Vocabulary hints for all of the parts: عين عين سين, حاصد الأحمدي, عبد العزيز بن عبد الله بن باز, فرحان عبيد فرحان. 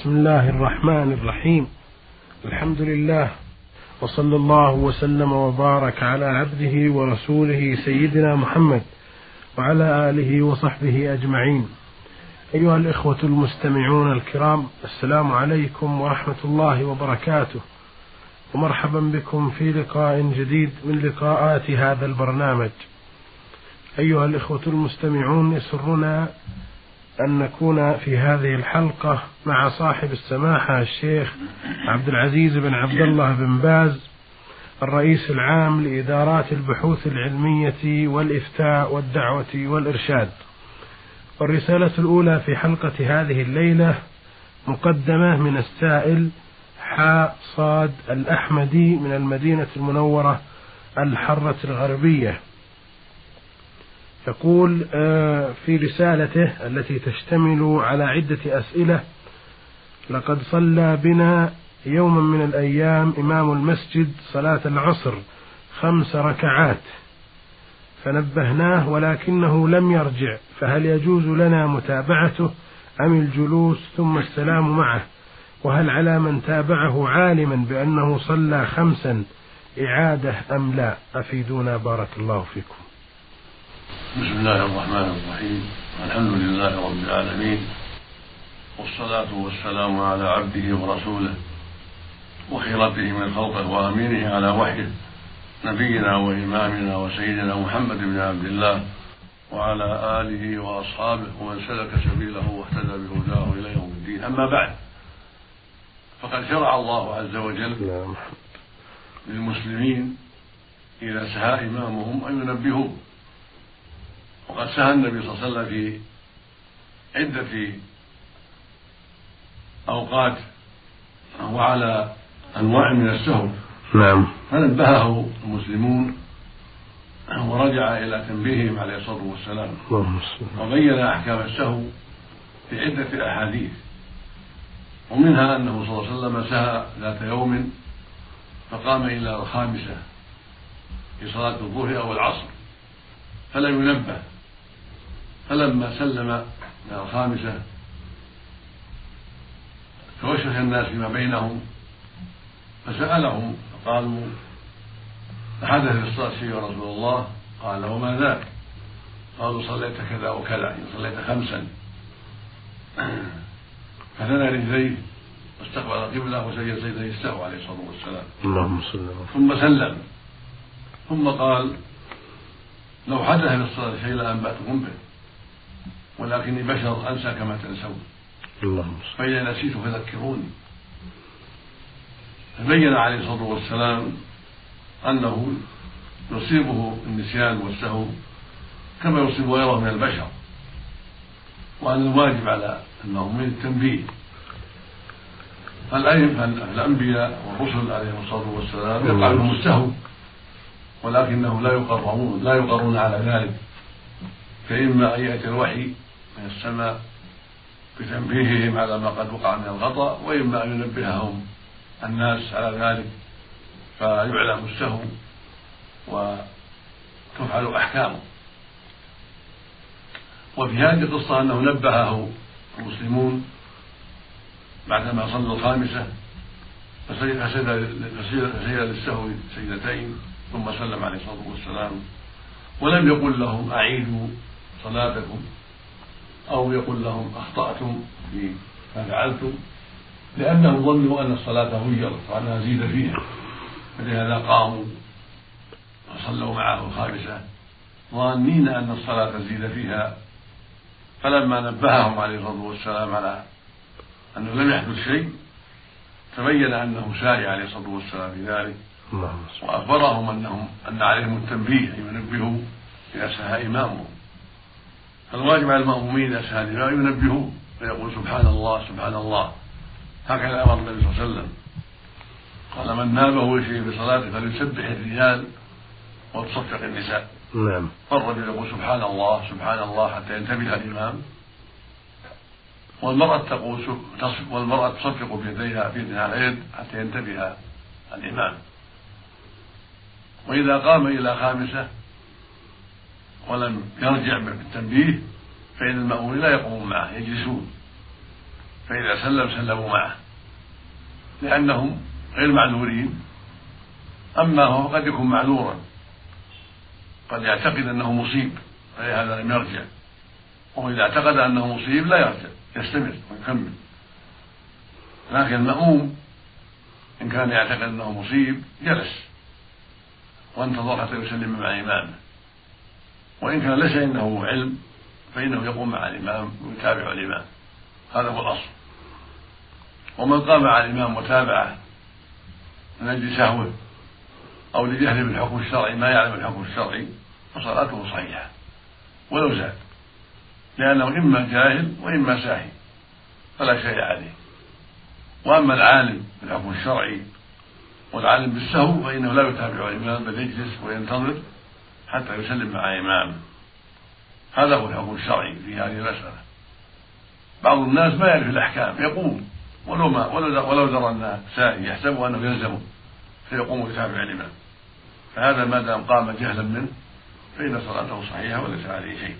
بسم الله الرحمن الرحيم. الحمد لله وصلى الله وسلم وبارك على عبده ورسوله سيدنا محمد وعلى آله وصحبه أجمعين. أيها الإخوة المستمعون الكرام، السلام عليكم ورحمة الله وبركاته، ومرحبا بكم في لقاء جديد من لقاءات هذا البرنامج. أيها الإخوة المستمعون، يسرنا أن نكون في هذه الحلقة مع صاحب السماحة الشيخ عبد العزيز بن عبد الله بن باز، الرئيس العام لإدارات البحوث العلمية والإفتاء والدعوة والإرشاد. والرسالة الأولى في حلقة هذه الليلة مقدمة من السائل حاصد الأحمدي من المدينة المنورة الحرة الغربية. يقول في رسالته التي تشتمل على عدة أسئلة: لقد صلى بنا يوما من الأيام إمام المسجد صلاة العصر 5 ركعات، فنبهناه ولكنه لم يرجع، فهل يجوز لنا متابعته أم الجلوس ثم السلام معه؟ وهل على من تابعه عالما بأنه صلى 5 إعادة أم لا؟ أفيدونا بارك الله فيكم. بسم الله الرحمن الرحيم. الحمد لله رب العالمين، والصلاة والسلام على عبده ورسوله وخيرته من خلقه وأمينه على وحيه، نبينا وإمامنا وسيدنا محمد بن عبد الله وعلى آله وأصحابه ومن سلك سبيله واهتدى بهداه إلى يوم الدين. أما بعد، فقد شرع الله عز وجل للمسلمين إذا سهى إمامهم أن ينبهوه، وقد سهى النبي صلى الله عليه وسلم في عدة أوقات وعلى أنواع من السهو، فنبهه المسلمون ورجع إلى تنبيههم عليه الصلاة والسلام، وبين أحكام السهو في عدة أحاديث، ومنها أنه صلى الله عليه وسلم سهى ذات يوم فقام إلى 5 في صلاة الظهر أو العصر فلم ينبه، فلما سلم إلى 5 توشح الناس فيما بينهم فسألهم فقالوا: حدث في الصلاة شيء يا رسول الله؟ قال: وما ذاك؟ قالوا: صليت كذا وكذا، يعني صليت 5، فثنى رجليه واستقبل القبلة وسجد سيده السهو عليه الصلاة والسلام، اللهم صل على محمد، ثم سلم، ثم قال: لو حدث في الصلاة شيء لأنبأتكم به، ولكني بشر أنسى كما تنسون، فإذا نسيت فذكروني. فبين عليه الصلاة والسلام أنه يصيبه النسيان والسهو كما يصيب غيره من البشر، وأن الواجب على أنهم من التنبيه. فالأنبياء والرسل عليهم الصلاة والسلام يقع لهم السهو، ولكنه لا يقرون على ذلك، فإما أن يأتي الوحي من السماء بتنبيههم على ما قد وقع من الخطأ، وإما أن ينبههم الناس على ذلك فيعلم السهو وتفعل أحكامه. وفي هذه القصة أنه نبهه المسلمون بعدما صلوا 5 فسجد للسهو سجدتين ثم سلم عليه الصلاة والسلام، ولم يقل لهم أعيدوا صلاتكم أو يقول لهم أخطأتم فيما فعلتم، لأنهم ظنوا أن الصلاة هيرت وأنها زيد فيها، فلهذا قاموا وصلوا معه 5 ظانين أن الصلاة زيد فيها. فلما نبههم عليه الصلاة والسلام على أنه لم يحدث شيء تبين أنه سارع عليه الصلاة والسلام بذلك، وأخبرهم أن عليهم التنبيه أن ينبهوا إذا سهى إمامهم. الواجب على المأمومين إذا سهى الإمام ينبهوه فيقول: سبحان الله سبحان الله، هكذا أمر النبي صلى الله عليه وسلم، قال: من نابه شيء بصلاته فليسبح الرجال وتصفق النساء. فالرجل يقول سبحان الله سبحان الله حتى ينتبه الإمام، والمرأة تصفق بيديها على يد حتى ينتبه الإمام. وإذا قام إلى 5 ولم يرجع بالتنبيه فإن المأمون لا يقوم معه، يجلسون فإذا سلم سلموا معه لأنهم غير معذورين. أما هو قد يكون معذورا، قد يعتقد أنه مصيب فلهذا لم يرجع، وإذا اعتقد أنه مصيب لا يرجع، يستمر ويكمل. لكن المأموم إن كان يعتقد أنه مصيب جلس وانتظر حتى يسلم مع إمامه، وإن كان ليس إنه علم فإنه يقوم مع الإمام ويتابع الإمام، هذا هو الأصل. ومن قام مع الإمام وتابعه من أجل سهوه أو لجهل بالحكم الشرعي، ما يعلم الحكم الشرعي، فصلاته صحيحة ولو زاد، لأنه إما جاهل وإما ساهي فلا شيء عليه. وأما العالم بالحكم الشرعي والعالم بالسهو فإنه لا يتابع الإمام، بل يجلس وينتظر حتى يسلم مع إمامه. هذا هو الحكم الشرعي في هذه المسألة. بعض الناس ما يعرف الأحكام، يقوم ولو درى أنه ساهي يحسب أنه يلزمه فيقوم ويتابع الإمام، فهذا ما دام قام جهلا منه فإن صلاته صحيحة وليس عليه شيء.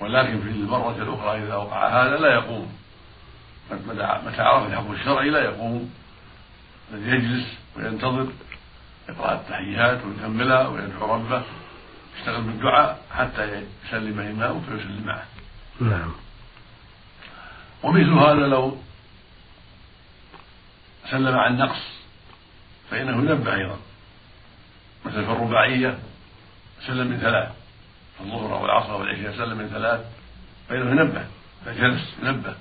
ولكن في المرة الأخرى إذا وقع هذا لا يقوم، متى عرف الحكم الشرعي لا يقوم، بل يجلس وينتظر، يقرأ التحيات ويكملها ويدعو ربه، يشتغل بالدعاء حتى يسلم إمامه فيسلم معه. نعم. ومثل هذا لو سلم عن نقص فإنه ينبه أيضا، مثل في الرباعية سلم من ثلاث، الظهر والعصر والعشاء سلم من ثلاث، فإنه ينبه، فجلس ينبه،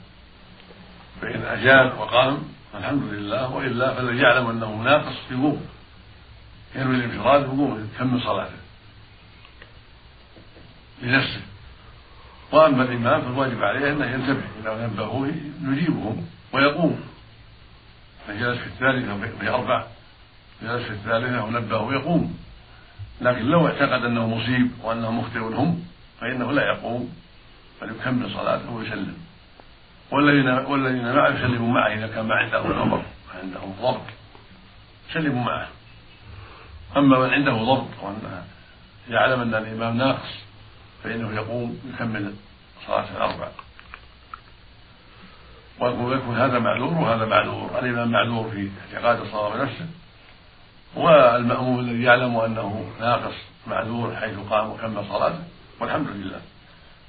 فإن أجاب وقام الحمد لله، وإلا فلن يعلم أنه ناقص يقوم، ينوي الانفراد يقوم يكمل صلاته لنفسه. وأما الإمام فالواجب عليه أنه ينتبه، إذا نبهوه يجيبهم ويقوم، فجلس في الثالثة بأربع، جلس في الثالثة ونبه ويقوم. لكن لو اعتقد أنه مصيب وأنه مخطئ هم فإنه لا يقوم، فليكمل صلاته ويسلم، والذين معه يسلموا معه إذا كان ما عندهم أمر ما عندهم ضبط يسلموا معه. أما من عنده ضبط وأنه يعلم أن الإمام ناقص فإنه يقوم يكمل صلاة الأربع، ويكون هذا معذور وهذا معذور. الإمام معذور في اعتقاد الصلاة بنفسه، والمأموم الذي يعلم أنه ناقص معذور حيث قام وكمل صلاته، والحمد لله،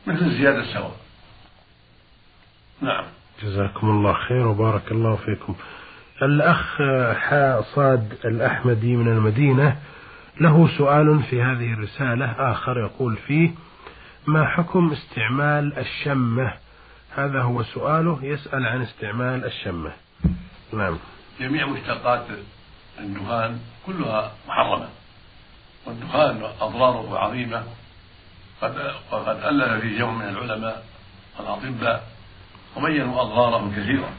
مثل الزيادة السواء. نعم. جزاكم الله خير وبارك الله فيكم. الأخ حاصد الأحمدي من المدينة له سؤال في هذه الرسالة آخر، يقول فيه: ما حكم استعمال الشمة؟ هذا هو سؤاله، يسأل عن استعمال الشمة. نعم. جميع مشتقات الدخان كلها محرمة، والدخان أضراره عظيمة، وقد ألف في جمع من العلماء والأطباء وبينوا أضراره كثيرة،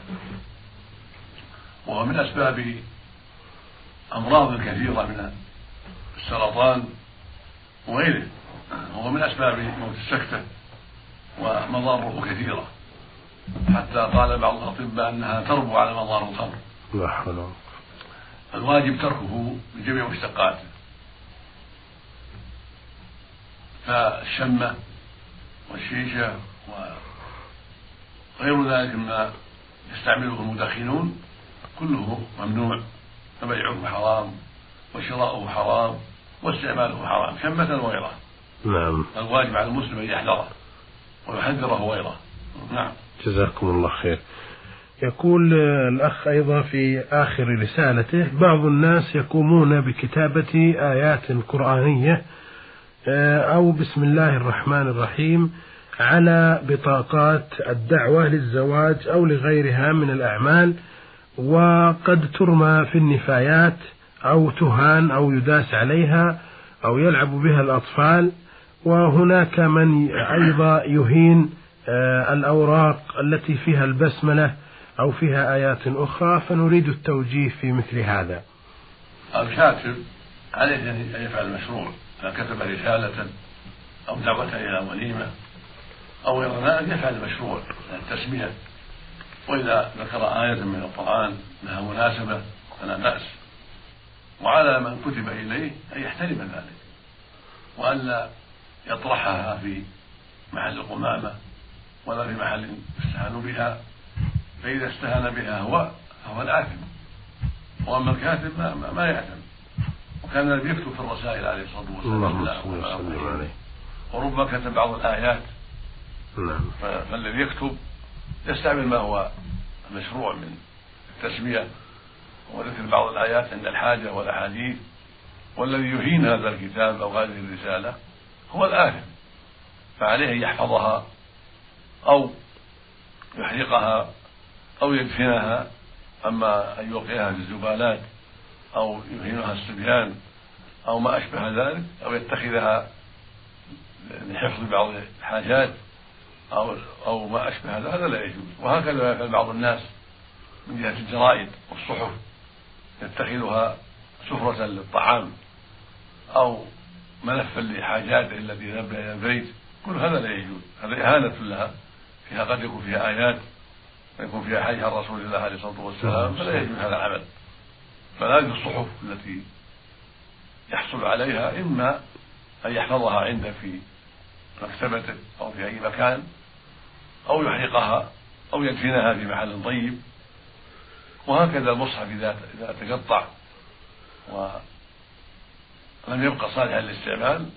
ومن أسباب أمراض كثيرة من السرطان وغيره، ومن أسباب موت السكتة، ومضاره كثيرة، حتى قال بعض الأطباء أنها تربو على مضار الخمر. لا حول ولا قوة. الواجب تركه بجميع مشتقاته، فالشمة والشيشة وغير ذلك مما يستعمله المدخنون كله ممنوع، فبيعه حرام وشراؤه حرام واستعماله حرام، شمة وغيرها. نعم. الواجب على المسلم أن يحذره ويحذره غيره. نعم. جزاكم الله خير. يقول الأخ أيضا في آخر رسالته: بعض الناس يقومون بكتابة آيات قرآنية أو بسم الله الرحمن الرحيم على بطاقات الدعوة للزواج أو لغيرها من الأعمال، وقد ترمى في النفايات أو تهان أو يداس عليها أو يلعب بها الأطفال. وهناك من أيضا يهين الأوراق التي فيها البسملة أو فيها آيات أخرى، فنريد التوجيه في مثل هذا. الكاتب عليه أن يفعل المشروع، فكتب رسالة أو دعوة إلى وليمة أو غيرها يفعل المشروع التسمية، وإذا ذكر آية من القرآن لها مناسبة فلا بأس. وعلى من كتب إليه أن يحترم ذلك، وألا يطرحها في محل القمامة ولا في محل يستهان بها، فإذا استهان بها هو فهو الآثم، وأما الكاتب ما يأثم، وكان يكتب في الرسائل عليه الصلاة والسلام، وربما كتب بعض الآيات، فالذي يكتب يستعمل ما هو مشروع من التسمية وذكر بعض الآيات عند الحاجة والأحاديث، والذي يهين هذا الكتاب أو هذه الرسالة هو الآثم، فعليه أن يحفظها أو يحرقها أو يدفنها، أما أن يوقعها في الزبالات أو يهينها الصبيان أو ما أشبه ذلك، أو يتخذها لحفظ بعض الحاجات أو ما أشبه هذا، هذا لا يجوز. وهكذا يفعل بعض الناس من جهة الجرائد والصحف، يتخذها سفرة للطعام أو ملفا لحاجاته الذي ذهب إلى البيت، كل هذا لا يجوز، هذا إهانة لها، فيها قد يكون فيها آيات ويكون فيها حديث عن رسول الله عليه الصلاة والسلام، فلا يجوز هذا العمل. فهذه الصحف التي يحصل عليها إما أن يحفظها عنده في مكتبته أو في أي مكان، أو يحرقها أو يدفنها في محل طيب، وهكذا المصحف إذا تقطع ولم يبقى صالحا للاستعمال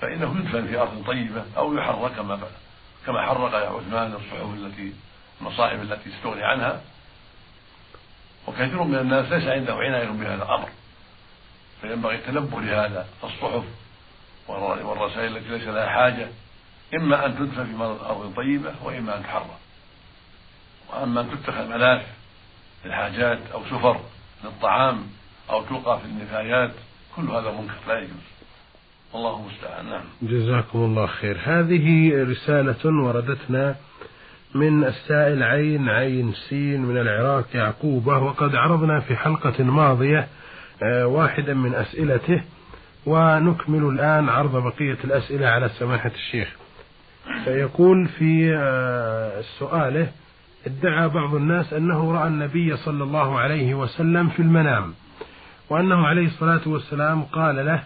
فإنه يدفن في أرض طيبة أو يحرق كما حرق عثمان الصحف المصاحف التي استغني عنها. وكثير من الناس ليس عنده عناية بهذا الأمر، فينبغي التنبه لهذا. الصحف والرسائل التي ليس لها حاجة إما أن تدفن في أرض طيبة وإما أن تحرق، وأما أن تتخذ ملاف للحاجات أو سفر للطعام أو توقع في النفايات، كل هذا منكر لا يجوز، والله المستعان. جزاكم الله خير. هذه رسالة وردتنا من السائل عين عين سين من العراق يعقوبة، وقد عرضنا في حلقة ماضية واحدا من أسئلته، ونكمل الآن عرض بقية الأسئلة على سماحة الشيخ. فيقول في سؤاله: ادعى بعض الناس أنه رأى النبي صلى الله عليه وسلم في المنام، وأنه عليه الصلاة والسلام قال له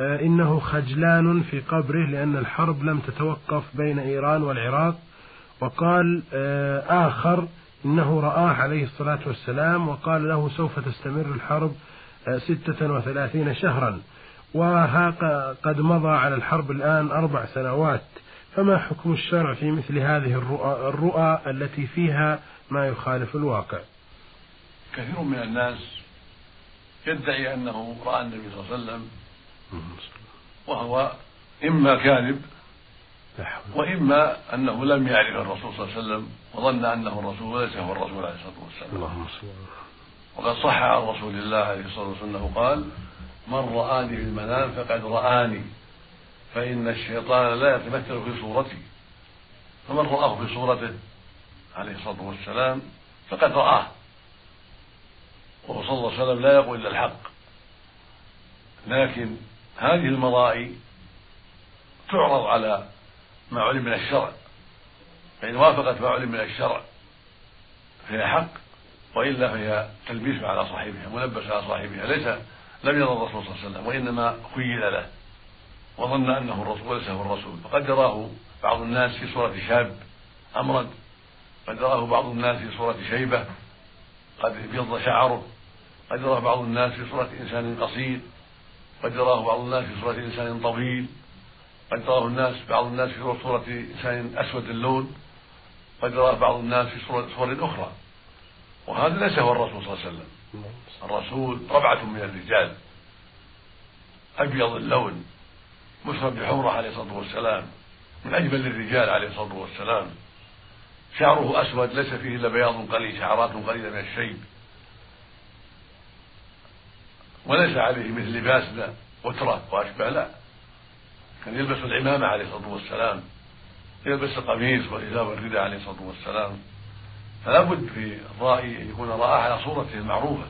إنه خجلان في قبره لأن الحرب لم تتوقف بين إيران والعراق، وقال آخر إنه رآه عليه الصلاة والسلام وقال له سوف تستمر الحرب 36 شهرا، وقد مضى على الحرب الآن 4 سنوات، فما حكم الشرع في مثل هذه الرؤى التي فيها ما يخالف الواقع؟ كثير من الناس يدعي أنه رأى النبي صلى الله عليه وسلم، وهو إما كاذب وإما أنه لم يعرف الرسول صلى الله عليه وسلم وظن أنه الرسول وليس هو الرسول عليه الصلاة والسلام. وقد صح عن رسول الله عليه الصلاة والسلام أنه قال: من رآني في المنام فقد رآني، فإن الشيطان لا يتمثل في صورتي، فمن رآه في صورته عليه الصلاة والسلام فقد رآه، وهو صلى الله عليه وسلم لا يقول إلا الحق. لكن هذه المرائي تعرض على ما علم من الشرع، فإن وافقت ما علم من الشرع فهي حق، وإلا فهي تلبيس على صاحبها، ملبس على صاحبها، لم يرى الرسول صلى الله عليه وسلم وإنما خيل له وظن أنه الرسول وليس هو الرسول. فقد راه بعض الناس في صورة شاب أمرد، قد راه بعض الناس في صورة شيبة قد ابيض شعره، قد راه بعض الناس في صورة إنسان قصير، قد راه بعض الناس في صورة إنسان طويل، قد راه بعض الناس في صورة إنسان أسود اللون، قد راه بعض الناس في صور أخرى، وهذا ليس هو الرسول صلى الله عليه وسلم. الرسول 4 من الرجال: أبيض اللون، مشرب بحمرة عليه الصلاة والسلام، من أجمل الرجال عليه الصلاة والسلام، شعره أسود ليس فيه إلا بياض قليل، شعرات قليلة من الشيب، وليس عليه مثل لباسنا وترة وأشبه، لا، كان يلبس العمامة عليه الصلاة والسلام، يلبس القميص والإزار والرداء عليه الصلاة والسلام. فلا بد في الرأي أن يكون رآه على صورته المعروفة،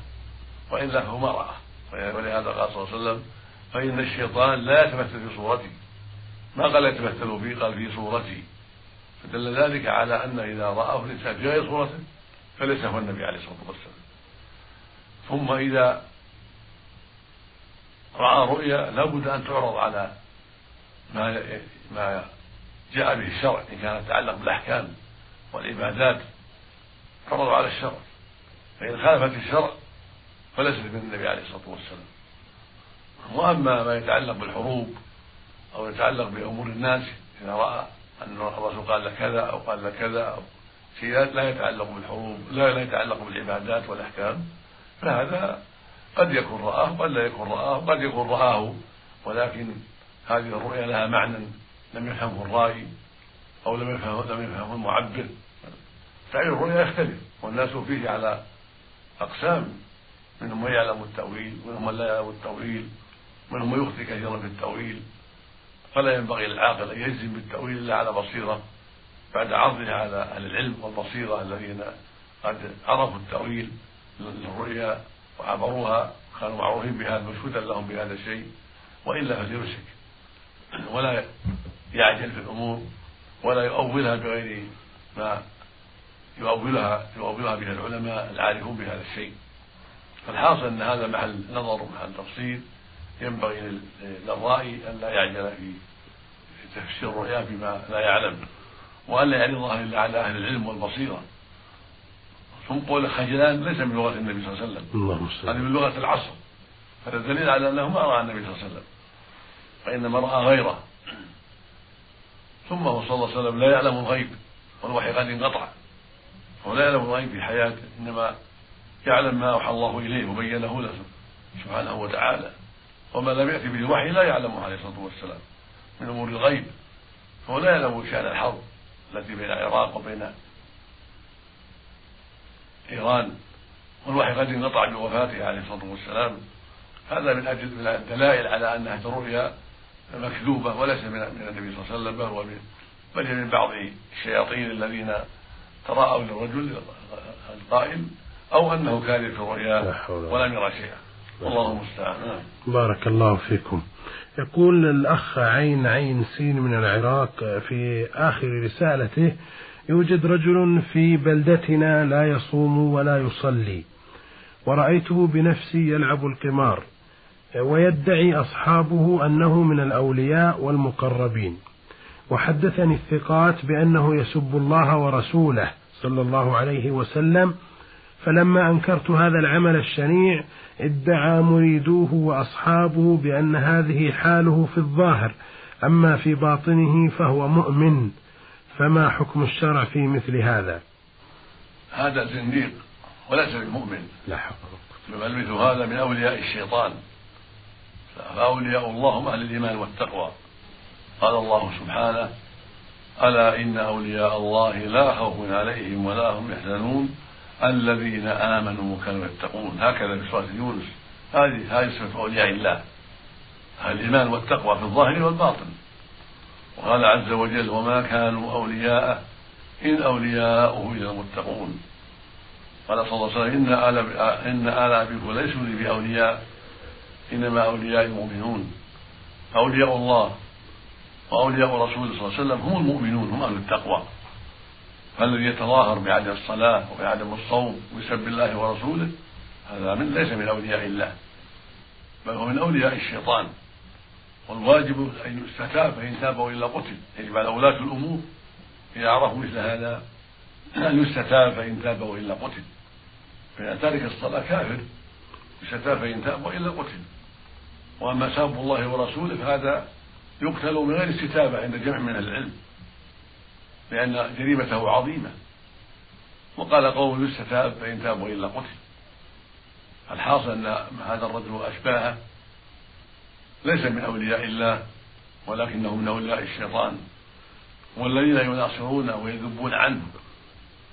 وإلا فهو ما رآه. ولهذا قال صلى الله عليه وسلم: فإن الشيطان لا يتمثل في صورتي، ما قال يتمثل فيه، قال في صورتي، فدل ذلك على أن إذا رآه الإنسان في غير صورته فليس هو النبي عليه الصلاة والسلام. ثم إذا رأى رؤيا لا بد أن تعرض على ما جاء به الشرع، إن كانت تتعلق بالأحكام والعبادات، فرضوا على الشرع، فإن خالفت الشرع فليست من النبي عليه الصلاة والسلام. وأما ما يتعلق بالحروب أو يتعلق بأمور الناس إذا رأى أن الرسول قال له كذا أو قال له كذا أو شيئات لا يتعلق بالحروب، لا يتعلق بالعبادات والأحكام، فهذا قد يكون رآه وقد لا يكون رآه، قد يكون رآه ولكن هذه الرؤيا لها معنى لم يفهمه الرائي أو لم يفهمه المعبر. تعبير الرؤيا يختلف، والناس فيه على أقسام، منهم من يعلم التأويل ومنهم من لا يعلم التأويل، منهم من يخطئ كثيرا في التأويل، فلا ينبغي للعاقل أن يجزم بالتأويل إلا على بصيرة بعد عرضها على أهل العلم والبصيرة الذين قد عرفوا التأويل للرؤيا وعبروها، كانوا معروفين بها مشهودا لهم بهذا الشيء، وإلا فليمسك ولا يعجل في الأمور ولا يؤولها بغير ما يؤولها بها العلماء العارفون بهذا الشيء. فالحاصل أن هذا محل نظر ومحل تفصيل، ينبغي للرائي أن لا يعجل في تفسير الرؤيا بما لا يعلم، وأن لا يعرضها إلا على أهل العلم والبصيرة. ثم قول خجلان ليس من لغة النبي صلى الله عليه وسلم، هذه من لغة العصر، هذا دليل على أنه ما رأى النبي صلى الله عليه وسلم وإنما رأى غيره. ثم هو صلى الله عليه وسلم لا يعلم الغيب والوحي قد انقطع، هو لا يعلم الغيب في حياته، إنما يعلم ما أوحى الله إليه وبينه له سبحانه وتعالى، وما لم يأتي به الوحي لا يعلمه عليه الصلاة والسلام من أمور الغيب. فهو لا يعلم شأن الحرب التي بين العراق وبين إيران، والوحي قد انقطع بوفاته عليه الصلاة والسلام. هذا من أجل الدلائل على أن هذه الرؤيا مكذوبة وليس من النبي صلى الله عليه وسلم، بل هي من بعض الشياطين الذين تراءوا للرجل القائم، أو أنه كاذب في الرؤيا ولم يرى شيئا. والله المستعان. بارك الله فيكم. يقول الأخ عين عين سين من العراق في آخر رسالته: يوجد رجل في بلدتنا لا يصوم ولا يصلي، ورأيته بنفسي يلعب القمار، ويدعي أصحابه أنه من الأولياء والمقربين، وحدثني الثقات بأنه يسب الله ورسوله صلى الله عليه وسلم، فلما أنكرت هذا العمل الشنيع ادعى مريدوه وأصحابه بأن هذه حاله في الظاهر، أما في باطنه فهو مؤمن، فما حكم الشرع في مثل هذا؟ هذا زنديق وليس بمؤمن، لا حق بل مثل هذا من أولياء الشيطان، فأولياء الله هم أهل الإيمان والتقوى. قال الله سبحانه: ألا إن أولياء الله لا خوف عليهم ولا هم يحزنون الذين آمنوا وكانوا يتقون، هكذا في سورة يونس. هذه صفة أولياء الله، أهل الإيمان والتقوى في الظاهر والباطن. وقال عز وجل: وما كانوا أولياءه إن أولياءه إلا المتقون. قال صلى الله عليه وسلم: إن آل أبيكم ليسوا لي بأولياء إنما أولياء المؤمنون. أولياء الله وأولياء رسوله صلى الله عليه وسلم هم المؤمنون، هم أهل التقوى. فالذي يتظاهر بعدم الصلاة وبعدم الصوم ويسب الله ورسوله هذا ليس من أولياء الله، بل هو من أولياء الشيطان. والواجب أن يستتاب، فإن تابوا إلا قتل. يجب على ولاة الأمور إذا عرفوا مثل هذا أن يستتاب، فإن تابوا إلا قتل. فإن تارك الصلاة كافر، يستتاب فإن تابوا إلا قتل. وأما ساب الله ورسوله فهذا يقتل من غير استتابة عند جمع من العلم، لأن جريمته عظيمة. وقال قوم: يستتاب فإن تابوا إلا قتل. الحاصل أن هذا الرجل وأشباهه ليس من أولياء الله، ولكنه من أولياء الشيطان، والذين يناصرونه ويذبون عنه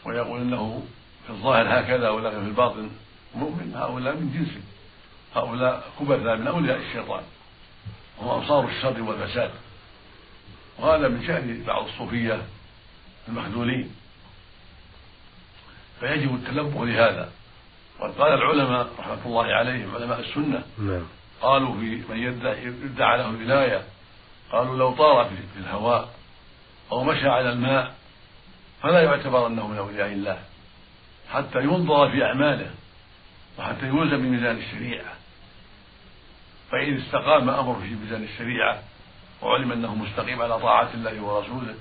ويقول أنه في الظاهر هكذا ولكن في الباطن مؤمن، هؤلاء من جنسه، هؤلاء كبثاء من أولياء الشيطان، هم أنصار الشر والفساد. وهذا من شأن بعض الصوفية المخذولين، فيجب التنبه لهذا. وقال العلماء رحمة الله عليهم، علماء السنة، قالوا في من يدعى له الولاية، قالوا لو طار في الهواء أو مشى على الماء فلا يعتبر أنه من أولياء الله، حتى ينظر في أعماله وحتى يلزم بميزان الشريعة. فإن استقام أمر في ميزان الشريعة وعلم أنه مستقيم على طاعة الله ورسوله،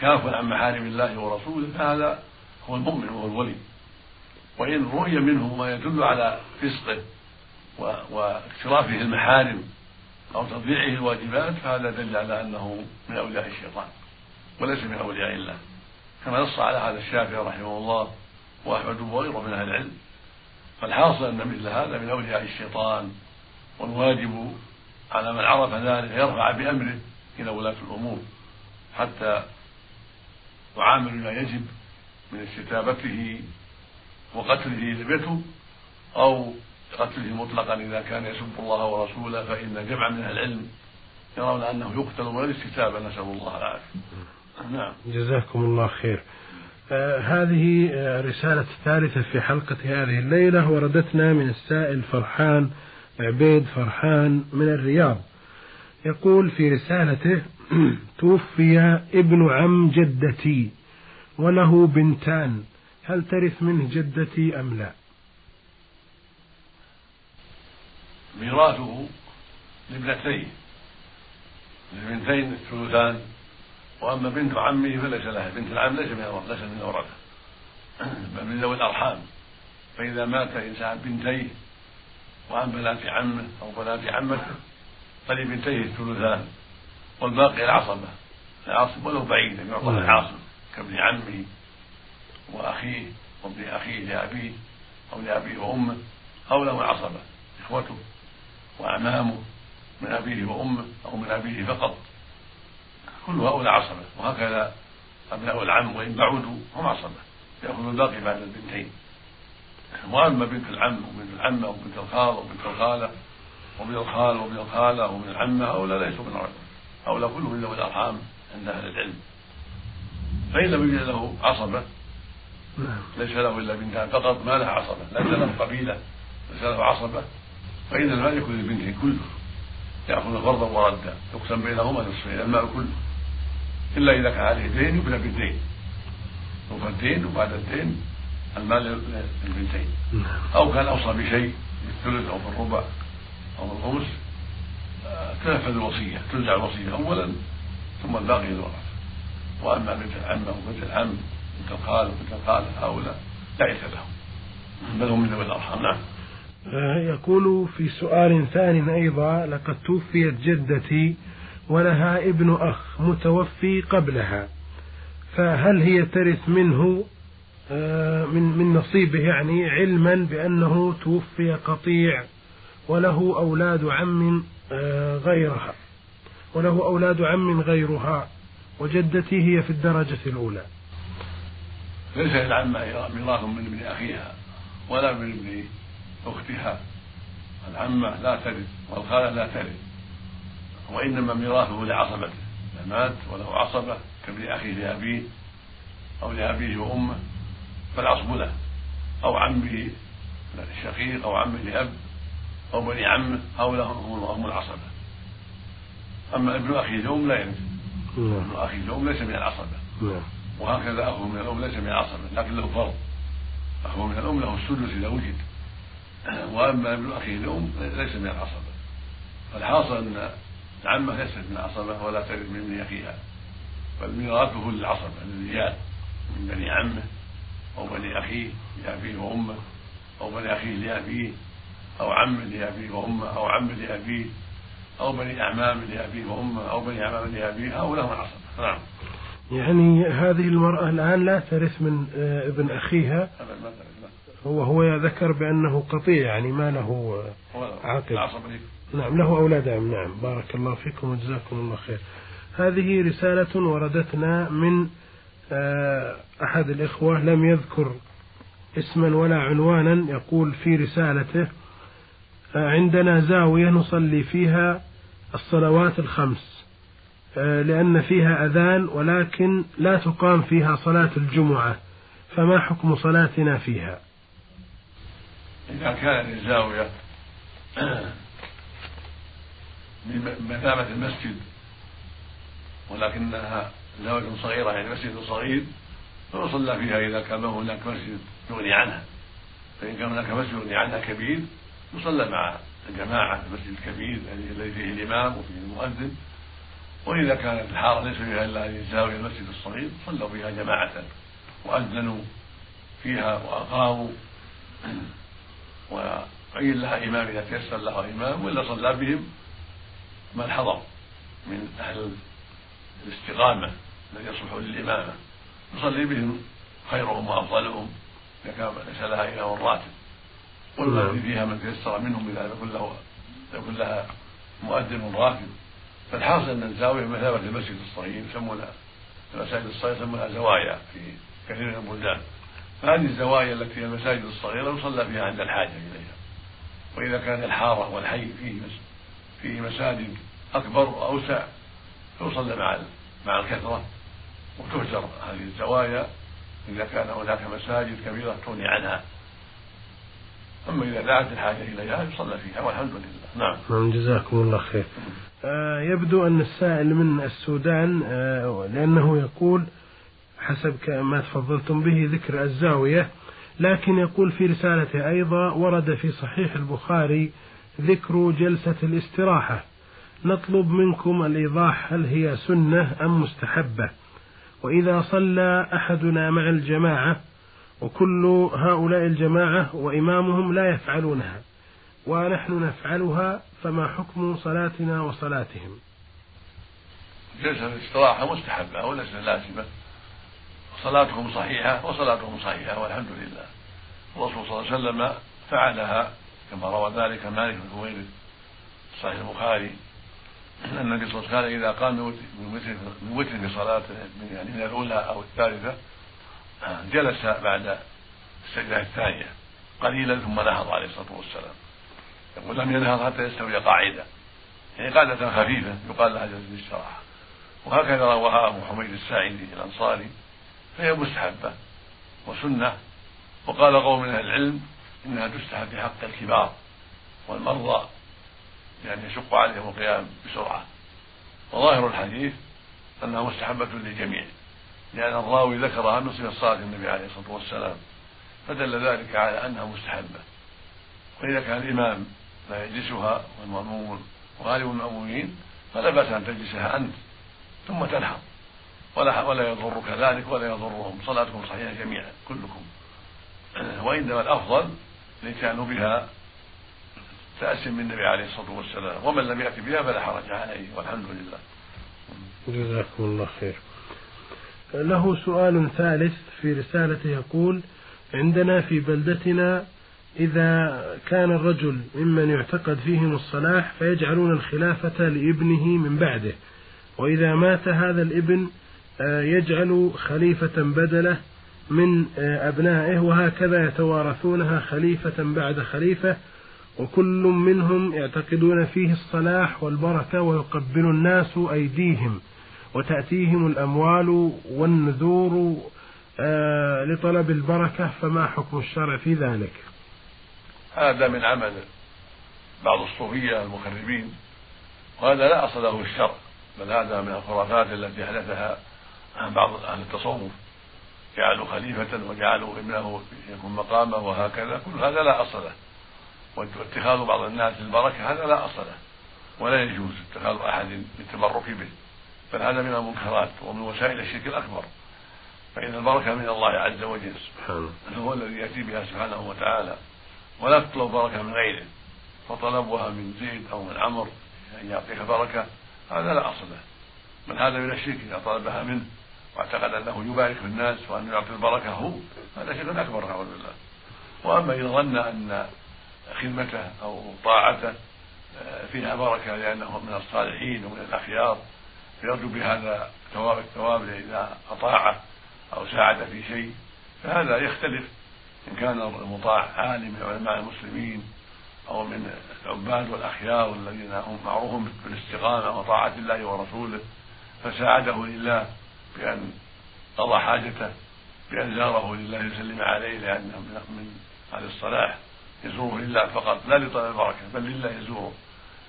كاف عن محارم الله ورسوله، فهذا هو المؤمن وهو الولي. وإن رؤي منه ما يدل على فسقه واقترافه المحارم أو تضييعه الواجبات فهذا دل على أنه من أولياء الشيطان وليس من أولياء الله، كما نص على هذا الشافعي رحمه الله وأحمد وغيره من أهل العلم. فالحاصل أن مثل هذا من أولياء الشيطان، والواجب على من عرف ذلك يرفع بأمره إلى ولاة الأمور حتى يعامل ما يجب من استتابته وقتله لبته أو قتله مطلقا إذا كان يسب الله ورسوله، فإن جمع من العلم يرون أنه يقتل ولا استتابة، نسأل الله العافية. نعم جزاكم الله خير. هذه رسالة ثالثة في حلقة هذه الليلة وردتنا من السائل فرحان عبيد فرحان من الرياض، يقول في رسالته: توفي ابن عم جدتي وله بنتان، هل ترث منه جدتي أم لا؟ ميراثه لابنتين، البنتين الثلثان، وأما بنت عمه فليس لها، بنت العم ليس من أورثه بل من ذوي الأرحام. فإذا مات إنسان بنتيه وعن بنات عمه أو بنات عمته فلبنتيه الثلثان والباقي العصبة، العصب ولو بعيدا يعطى العاصب كابن عمه وأخيه وابن أخيه لأبيه أو لأبيه وأمه أو له العصبة إخوته وأمامه من أبيه وأمه أو من أبيه فقط، كل هؤلاء عصبة. وهكذا أبناء العم وإن بعدوا هم عصبة يأخذوا الباقي بعد البنتين. وأما بنت العم وبنت العمة وبنت الخال وبنت الخالة وبنت الخال وبنت الخالة وبنت العمة هؤلاء ليسوا من عصبة، هؤلاء كلهم من ذوي الأرحام عند أهل العلم. فإن لم يجد له عصبة ليس له إلا بنتان فقط ما لها عصبة، ليس له قبيلة ليس له عصبة، فإن المال يكون للبنتين كله يأخذ فرضا وردا يقسم بينهما نصفين المال كله، إلا إذا كان عليه دين يبنى بالدين وفى الدين وبعد الدين المال للبنتين، أو كان أوصى بشيء بالثلث أو بالربع أو بالخمس تنفذ الوصية، ترجع الوصية أولا ثم الباقي للورثة. وأما بنت العمة وبنت العم بنت الخال وبنت الخال هؤلاء لا يرث لهم بل هم من ذوي الأرحام. نعم. يقول في سؤال ثاني أيضا: لقد توفيت جدتي ولها ابن أخ متوفي قبلها، فهل هي ترث منه من نصيبه، يعني علما بأنه توفي قطيع وله أولاد عم غيرها وجدتي هي في الدرجة الأولى؟ ليس العمة ميراث من ابن أخيها ولا من ابن أختها، العمة لا ترث والخالة لا ترث، وإنما ميراثه لعصبته، مات وله عصبة كابن أخيه لأبيه أو لأبيه وأمه فالعصب له، أو عمه الشقيق أو عمه لأب أو بني عمه هؤلاء هم العصبة. أما ابن أخيه الأم لا يرث، ابن أخيه الأم ليس من العصبة، وهكذا أخوه من الأم ليس من العصبة لكن له فرض، أخوه من الأم له السدس إذا وجد، وأما ابن أخيه الأم ليس من العصبة. فالحاصل أن العمة ليست من العصبة ولا ترث من ابن أخيها، بل ميراثه للعصبة للرجال من بني عمه أو بني أخيه لأبيه وأمه أو بني أخيه لأبيه أو عم لأبيه وأمه أو عم لأبيه أو بني أعمام لأبيه وأمه أو بني أعمام لأبيه هؤلاء هم العصبة. نعم. يعني هذه المرأة الآن لا ترث من ابن أخيها، هو يذكر بأنه قطيع يعني ما له عاقل. نعم له أولاد عم. نعم بارك الله فيكم وجزاكم الله خير. هذه رسالة وردتنا من أحد الإخوة لم يذكر اسما ولا عنوانا، يقول في رسالته: عندنا زاوية نصلي فيها الصلوات الخمس لأن فيها أذان ولكن لا تقام فيها صلاة الجمعة، فما حكم صلاتنا فيها؟ إذا كانت الزاوية من مثابة المسجد ولكنها زاوية صغيرة يعني مسجد صغير فيصلى فيها إذا كان هناك مسجد يغني عنها، فإن كان هناك مسجد يغني عنها كبير يصلى مع الجماعة في المسجد الكبير الذي فيه الإمام وفيه المؤذن، وإذا كانت الحارة ليس فيها إلا هذه الزاوية المسجد الصغير صلوا فيها جماعة وأذنوا فيها وأقاموا، وقيل لها إمام إذا تيسر لها إمام، وإلا صلى بهم من حضر من أهل الاستقامة الذي يصلح للإمامة، يصلي بهم خيرهم وأفضلهم ليس لها إمام راتب، والذي فيها من تيسر منهم إذا يكون لها مؤذن راكب. فالحاصل أن الزاوية مثابة المسجد الصغير، يسمونها المساجد الصغيرة يسمونها زوايا في كثير من البلدان، فهذه الزوايا التي هي المساجد الصغيرة يصلى فيها عند الحاجة إليها، وإذا كان الحارة والحي فيه مساجد أكبر وأوسع فيصلى مع الكثرة، وتهجر هذه الزوايا إذا كان هناك مساجد كبيرة تغني عنها، أما إذا دعت الحاجة إليها يصلى فيها والحمد لله. نعم جزاكم الله خير. يبدو أن السائل من السودان، لأنه يقول حسب ما تفضلتم به ذكر الزاوية، لكن يقول في رسالته أيضا ورد في صحيح البخاري ذكر جلسة الاستراحة، نطلب منكم الإيضاح، هل هي سنة أم مستحبة؟ وإذا صلى أحدنا مع الجماعة وكل هؤلاء الجماعة وإمامهم لا يفعلونها ونحن نفعلها، فما حكم صلاتنا وصلاتهم؟ جلسة الاستراحة مستحبة وليس لازمة، صلاتهم صحيحة والحمد لله. الرسول صلى الله عليه وسلم فعلها كما روى ذلك مالك بن هويرث صحيح البخاري، أن النبي صلى الله عليه وسلم إذا قام من وتر في صلاته يعني من الأولى أو الثالثة جلس بعد السجدة الثانية قليلا ثم نهض عليه الصلاة والسلام، يقول لم ينهض حتى يستوي قاعدة، يعني قاعدة خفيفة يقال لها جلسة الاستراحة، وهكذا رواها أبو حميد الساعدي الأنصاري، فهي مستحبة وسنة. وقال قوم من أهل العلم إنها تستحب في حق الكبار والمرضى، يعني يشق عليهم القيام بسرعة، وظاهر الحديث أنها مستحبة للجميع، لأن الراوي ذكرها من صفة صلاة النبي عليه الصلاة والسلام، فدل ذلك على أنها مستحبة. وإذا كان الإمام لا يجلسها والمأموم وغالب المأمومين فلا بأس أن تجلسها أنت ثم تنحط، ولا يضرك ذلك ولا يضرهم، صلاتكم صحيحة جميعا كلكم، وإنما الأفضل لكانوا بها تأسم من النبي عليه الصلاة والسلام، ومن لم يأتي بها فلا حرج عليه والحمد لله. جزاكم الله خير. له سؤال ثالث في رسالته، يقول عندنا في بلدتنا إذا كان الرجل ممن يعتقد فيهم الصلاح فيجعلون الخلافة لابنه من بعده، وإذا مات هذا الابن يجعل خليفة بدله من أبنائه، وهكذا يتوارثونها خليفة بعد خليفة، وكل منهم يعتقدون فيه الصلاح والبركة، ويقبل الناس أيديهم وتأتيهم الأموال والنذور لطلب البركة، فما حكم الشرع في ذلك؟ هذا من عمل بعض الصوفية المخربين، وهذا لا أصل له الشرع، بل هذا من الخرافات التي حدثها بعض أهل التصوف، جعلوا خليفة وجعلوا ابنه يكون مقامه وهكذا، كل هذا لا أصل له. واتخاذ بعض الناس البركة هذا لا أصل له، ولا يجوز اتخاذ أحد بالتبرك به، بل هذا من المنكرات ومن وسائل الشرك الأكبر، فإن البركة من الله عز وجل هو الذي يأتي بها سبحانه وتعالى، ولا تطلب بركة من غيره، فطلبها من زيد أو من عمر أن يعطيك بركة هذا لا أصل له، بل هذا من الشرك، إذا طلبها منه واعتقد أنه يبارك الناس وأنه يعطي البركة هو، هذا شيء أكبر نعوذ بالله. وأما إذا ظن أن خدمته أو طاعته فيها بركة لأنه من الصالحين ومن الأخيار، يرجو بهذا الثواب إذا أطاعه أو ساعد في شيء، فهذا يختلف إن كان المطاع عالم من علماء المسلمين أو من العباد والأخيار الذين هم معروفون بالاستقامة وطاعة الله ورسوله، فساعده لله بأن قضى حاجته، بأن زاره لله يسلم عليه، لأنه من أهل الصلاح، يزوره لله فقط لا لطلب البركة بل لله يزوره،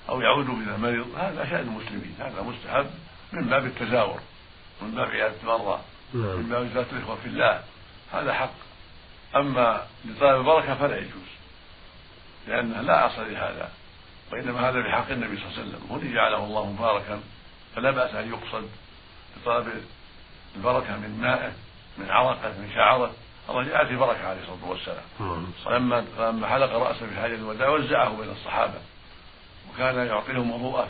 أو يعود إلى مريض، هذا شأن المسلمين، هذا مستحب من باب التزاور، من باب عيادة المرضى، من باب زيارة الإخوة في الله، هذا حق. أما لطلب البركة فلا يجوز، لأنه لا أصل لهذا، وإنما هذا بحق النبي صلى الله عليه وسلم، وإن جعله الله مباركا فلا بأس أن يقصد لطلب البركة من مائه، من عرقه، من شعره، الله يأتي بركة عليه الصلاة والسلام. فلما حلق رأسه في حجة الوداع وزعه بين الصحابة وكان يعطيهم وضوء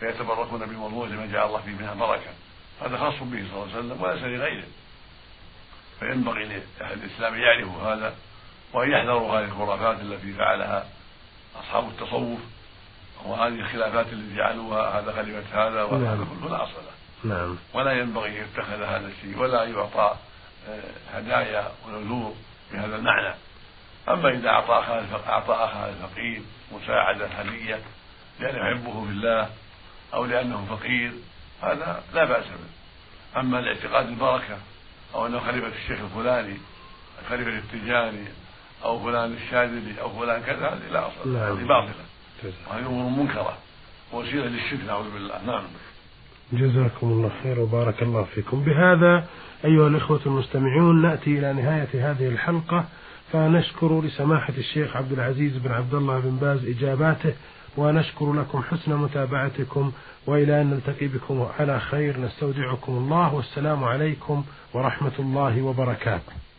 فيتبركون بالوضوء لما جعل الله فيه منها بركة. هذا خاص به صلى الله عليه وسلم وليس لغيره، فينبغي لأهل الإسلام يعرف هذا وأن يحذروا هذه الخرافات التي فعلها أصحاب التصوف وهذه الخلافات التي جعلوها هذا خليفة هذا وهذا كله لا أصل له، ولا ينبغي أن يتخذ هذا الشيء ولا يعطى هدايا ونذور بهذا المعنى. أما إذا أعطى أخاه الفقير مساعدة هدية لأنه يحبه في الله أو لأنه فقير هذا لا بأس به. أما الاعتقاد البركة أو أنه خليفة الشيخ الفلاني خليفة التجاري أو فلان الشاذلي أو فلان كذا هذه لا أصل، هذه باطلة وهذه أمور منكرة ووسيلة للشرك نعوذ بالله. نعم، جزاكم الله خير وبارك الله فيكم. بهذا أيها الإخوة المستمعون نأتي إلى نهاية هذه الحلقة، فنشكر لسماحة الشيخ عبد العزيز بن عبد الله بن باز إجاباته، ونشكر لكم حسن متابعتكم، وإلى أن نلتقي بكم على خير نستودعكم الله، والسلام عليكم ورحمة الله وبركاته.